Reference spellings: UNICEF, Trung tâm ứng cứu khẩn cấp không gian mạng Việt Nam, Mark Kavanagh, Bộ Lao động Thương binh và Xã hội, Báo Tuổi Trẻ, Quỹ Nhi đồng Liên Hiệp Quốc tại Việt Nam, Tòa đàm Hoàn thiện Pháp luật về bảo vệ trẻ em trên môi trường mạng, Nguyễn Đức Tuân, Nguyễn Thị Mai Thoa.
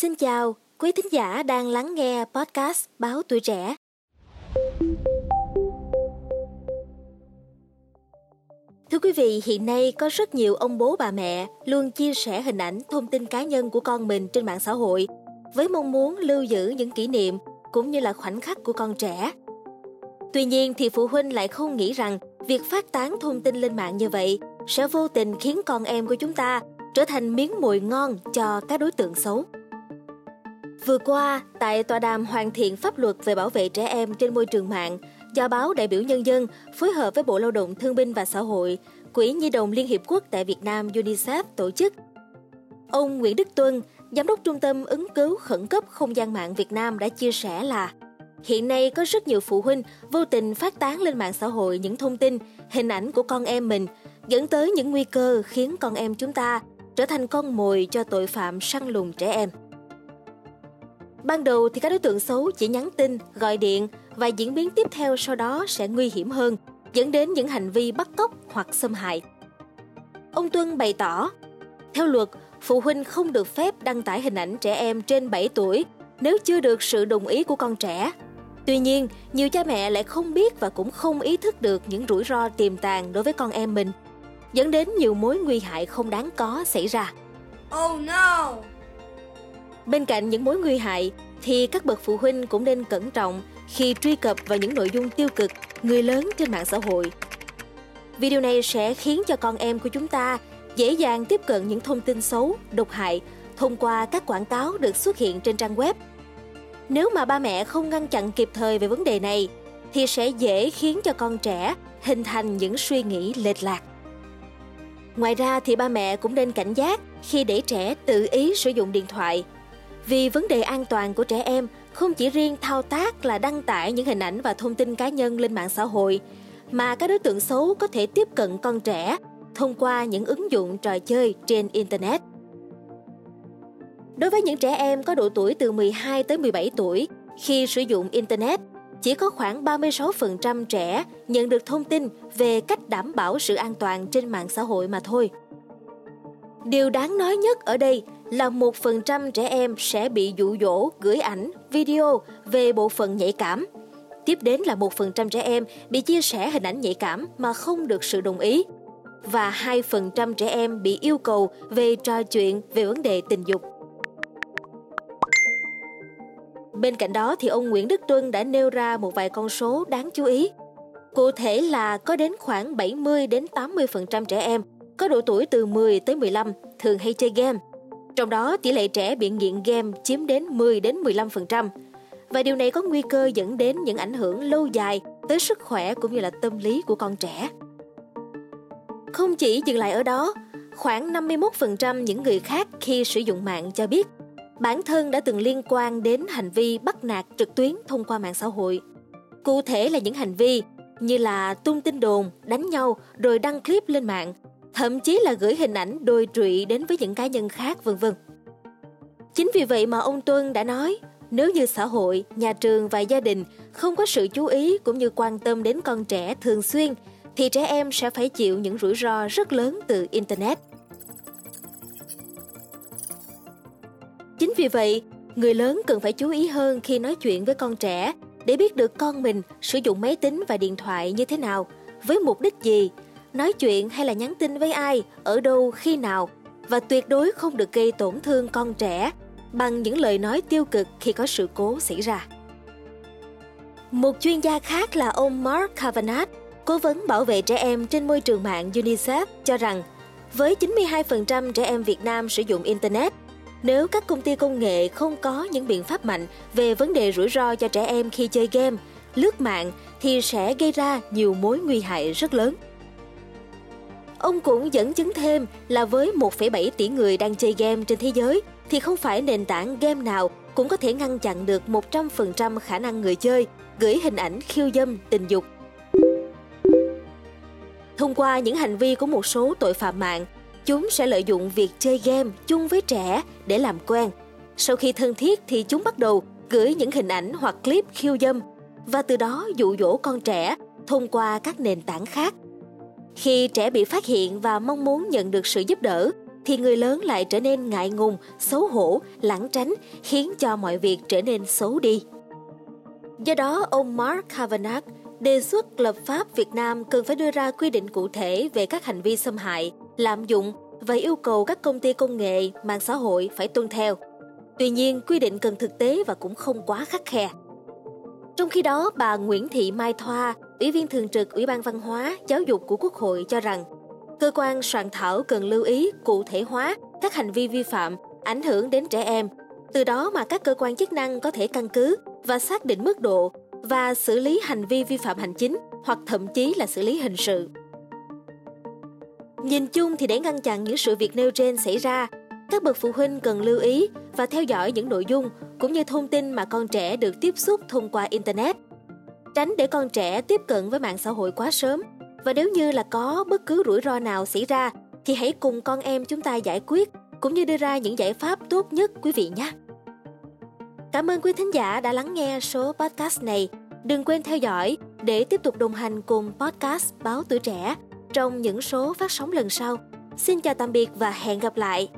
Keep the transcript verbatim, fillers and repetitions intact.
Xin chào, quý thính giả đang lắng nghe podcast Báo Tuổi Trẻ. Thưa quý vị, hiện nay có rất nhiều ông bố bà mẹ luôn chia sẻ hình ảnh, thông tin cá nhân của con mình trên mạng xã hội với mong muốn lưu giữ những kỷ niệm cũng như là khoảnh khắc của con trẻ. Tuy nhiên thì phụ huynh lại không nghĩ rằng việc phát tán thông tin lên mạng như vậy sẽ vô tình khiến con em của chúng ta trở thành miếng mồi ngon cho các đối tượng xấu. Vừa qua, tại Tòa đàm Hoàn thiện Pháp luật về bảo vệ trẻ em trên môi trường mạng do Báo Đại biểu Nhân dân phối hợp với Bộ Lao động Thương binh và Xã hội, Quỹ Nhi đồng Liên Hiệp Quốc tại Việt Nam UNICEF tổ chức, ông Nguyễn Đức Tuân, Giám đốc Trung tâm ứng cứu khẩn cấp không gian mạng Việt Nam đã chia sẻ là hiện nay có rất nhiều phụ huynh vô tình phát tán lên mạng xã hội những thông tin, hình ảnh của con em mình, dẫn tới những nguy cơ khiến con em chúng ta trở thành con mồi cho tội phạm săn lùng trẻ em. Ban đầu thì các đối tượng xấu chỉ nhắn tin, gọi điện và diễn biến tiếp theo sau đó sẽ nguy hiểm hơn, dẫn đến những hành vi bắt cóc hoặc xâm hại. Ông Tuân bày tỏ, theo luật, phụ huynh không được phép đăng tải hình ảnh trẻ em trên bảy tuổi nếu chưa được sự đồng ý của con trẻ. Tuy nhiên, nhiều cha mẹ lại không biết và cũng không ý thức được những rủi ro tiềm tàng đối với con em mình, dẫn đến nhiều mối nguy hại không đáng có xảy ra. Oh no! Bên cạnh những mối nguy hại, thì các bậc phụ huynh cũng nên cẩn trọng khi truy cập vào những nội dung tiêu cực, người lớn trên mạng xã hội. Vì điều này sẽ khiến cho con em của chúng ta dễ dàng tiếp cận những thông tin xấu, độc hại thông qua các quảng cáo được xuất hiện trên trang web. Nếu mà ba mẹ không ngăn chặn kịp thời về vấn đề này, thì sẽ dễ khiến cho con trẻ hình thành những suy nghĩ lệch lạc. Ngoài ra thì ba mẹ cũng nên cảnh giác khi để trẻ tự ý sử dụng điện thoại. Vì vấn đề an toàn của trẻ em không chỉ riêng thao tác là đăng tải những hình ảnh và thông tin cá nhân lên mạng xã hội, mà các đối tượng xấu có thể tiếp cận con trẻ thông qua những ứng dụng trò chơi trên Internet. Đối với những trẻ em có độ tuổi từ mười hai tới mười bảy tuổi, khi sử dụng Internet, chỉ có khoảng ba mươi sáu phần trăm trẻ nhận được thông tin về cách đảm bảo sự an toàn trên mạng xã hội mà thôi. Điều đáng nói nhất ở đây là một phần trăm trẻ em sẽ bị dụ dỗ gửi ảnh, video về bộ phận nhạy cảm. Tiếp đến là một phần trăm trẻ em bị chia sẻ hình ảnh nhạy cảm mà không được sự đồng ý. Và hai phần trăm trẻ em bị yêu cầu về trò chuyện về vấn đề tình dục. Bên cạnh đó thì ông Nguyễn Đức Tuân đã nêu ra một vài con số đáng chú ý. Cụ thể là có đến khoảng bảy mươi đến tám mươi phần trăm trẻ em có độ tuổi từ mười tới mười lăm thường hay chơi game. Trong đó tỷ lệ trẻ bị nghiện game chiếm đến mười đến mười lăm phần trăm. Và điều này có nguy cơ dẫn đến những ảnh hưởng lâu dài tới sức khỏe cũng như là tâm lý của con trẻ. Không chỉ dừng lại ở đó, khoảng năm mươi mốt phần trăm những người khác khi sử dụng mạng cho biết bản thân đã từng liên quan đến hành vi bắt nạt trực tuyến thông qua mạng xã hội. Cụ thể là những hành vi như là tung tin đồn, đánh nhau rồi đăng clip lên mạng, thậm chí là gửi hình ảnh đồi trụy đến với những cá nhân khác, vân vân. Chính vì vậy mà ông Tuân đã nói, nếu như xã hội, nhà trường và gia đình không có sự chú ý cũng như quan tâm đến con trẻ thường xuyên, thì trẻ em sẽ phải chịu những rủi ro rất lớn từ Internet. Chính vì vậy, người lớn cần phải chú ý hơn khi nói chuyện với con trẻ để biết được con mình sử dụng máy tính và điện thoại như thế nào, với mục đích gì, nói chuyện hay là nhắn tin với ai, ở đâu, khi nào, và tuyệt đối không được gây tổn thương con trẻ bằng những lời nói tiêu cực khi có sự cố xảy ra. Một chuyên gia khác là ông Mark Kavanagh, Cố vấn bảo vệ trẻ em trên môi trường mạng UNICEF cho rằng với chín mươi hai phần trăm trẻ em Việt Nam sử dụng Internet, nếu các công ty công nghệ không có những biện pháp mạnh về vấn đề rủi ro cho trẻ em khi chơi game, lướt mạng thì sẽ gây ra nhiều mối nguy hại rất lớn. Ông cũng dẫn chứng thêm là với một phẩy bảy tỷ người đang chơi game trên thế giới thì không phải nền tảng game nào cũng có thể ngăn chặn được một trăm phần trăm khả năng người chơi gửi hình ảnh khiêu dâm, tình dục. Thông qua những hành vi của một số tội phạm mạng, chúng sẽ lợi dụng việc chơi game chung với trẻ để làm quen. Sau khi thân thiết thì chúng bắt đầu gửi những hình ảnh hoặc clip khiêu dâm và từ đó dụ dỗ con trẻ thông qua các nền tảng khác. Khi trẻ bị phát hiện và mong muốn nhận được sự giúp đỡ, thì người lớn lại trở nên ngại ngùng, xấu hổ, lảng tránh, khiến cho mọi việc trở nên xấu đi. Do đó, ông Mark Kavanagh đề xuất lập pháp Việt Nam cần phải đưa ra quy định cụ thể về các hành vi xâm hại, lạm dụng và yêu cầu các công ty công nghệ, mạng xã hội phải tuân theo. Tuy nhiên, quy định cần thực tế và cũng không quá khắt khe. Trong khi đó, bà Nguyễn Thị Mai Thoa, Ủy viên Thường trực Ủy ban Văn hóa, Giáo dục của Quốc hội cho rằng, cơ quan soạn thảo cần lưu ý cụ thể hóa các hành vi vi phạm ảnh hưởng đến trẻ em, từ đó mà các cơ quan chức năng có thể căn cứ và xác định mức độ và xử lý hành vi vi phạm hành chính hoặc thậm chí là xử lý hình sự. Nhìn chung thì để ngăn chặn những sự việc nêu trên xảy ra, các bậc phụ huynh cần lưu ý và theo dõi những nội dung cũng như thông tin mà con trẻ được tiếp xúc thông qua Internet. Tránh để con trẻ tiếp cận với mạng xã hội quá sớm, và nếu như là có bất cứ rủi ro nào xảy ra thì hãy cùng con em chúng ta giải quyết cũng như đưa ra những giải pháp tốt nhất quý vị nhé. Cảm ơn quý thính giả đã lắng nghe số podcast này. Đừng quên theo dõi để tiếp tục đồng hành cùng podcast Báo Tuổi Trẻ trong những số phát sóng lần sau. Xin chào tạm biệt và hẹn gặp lại!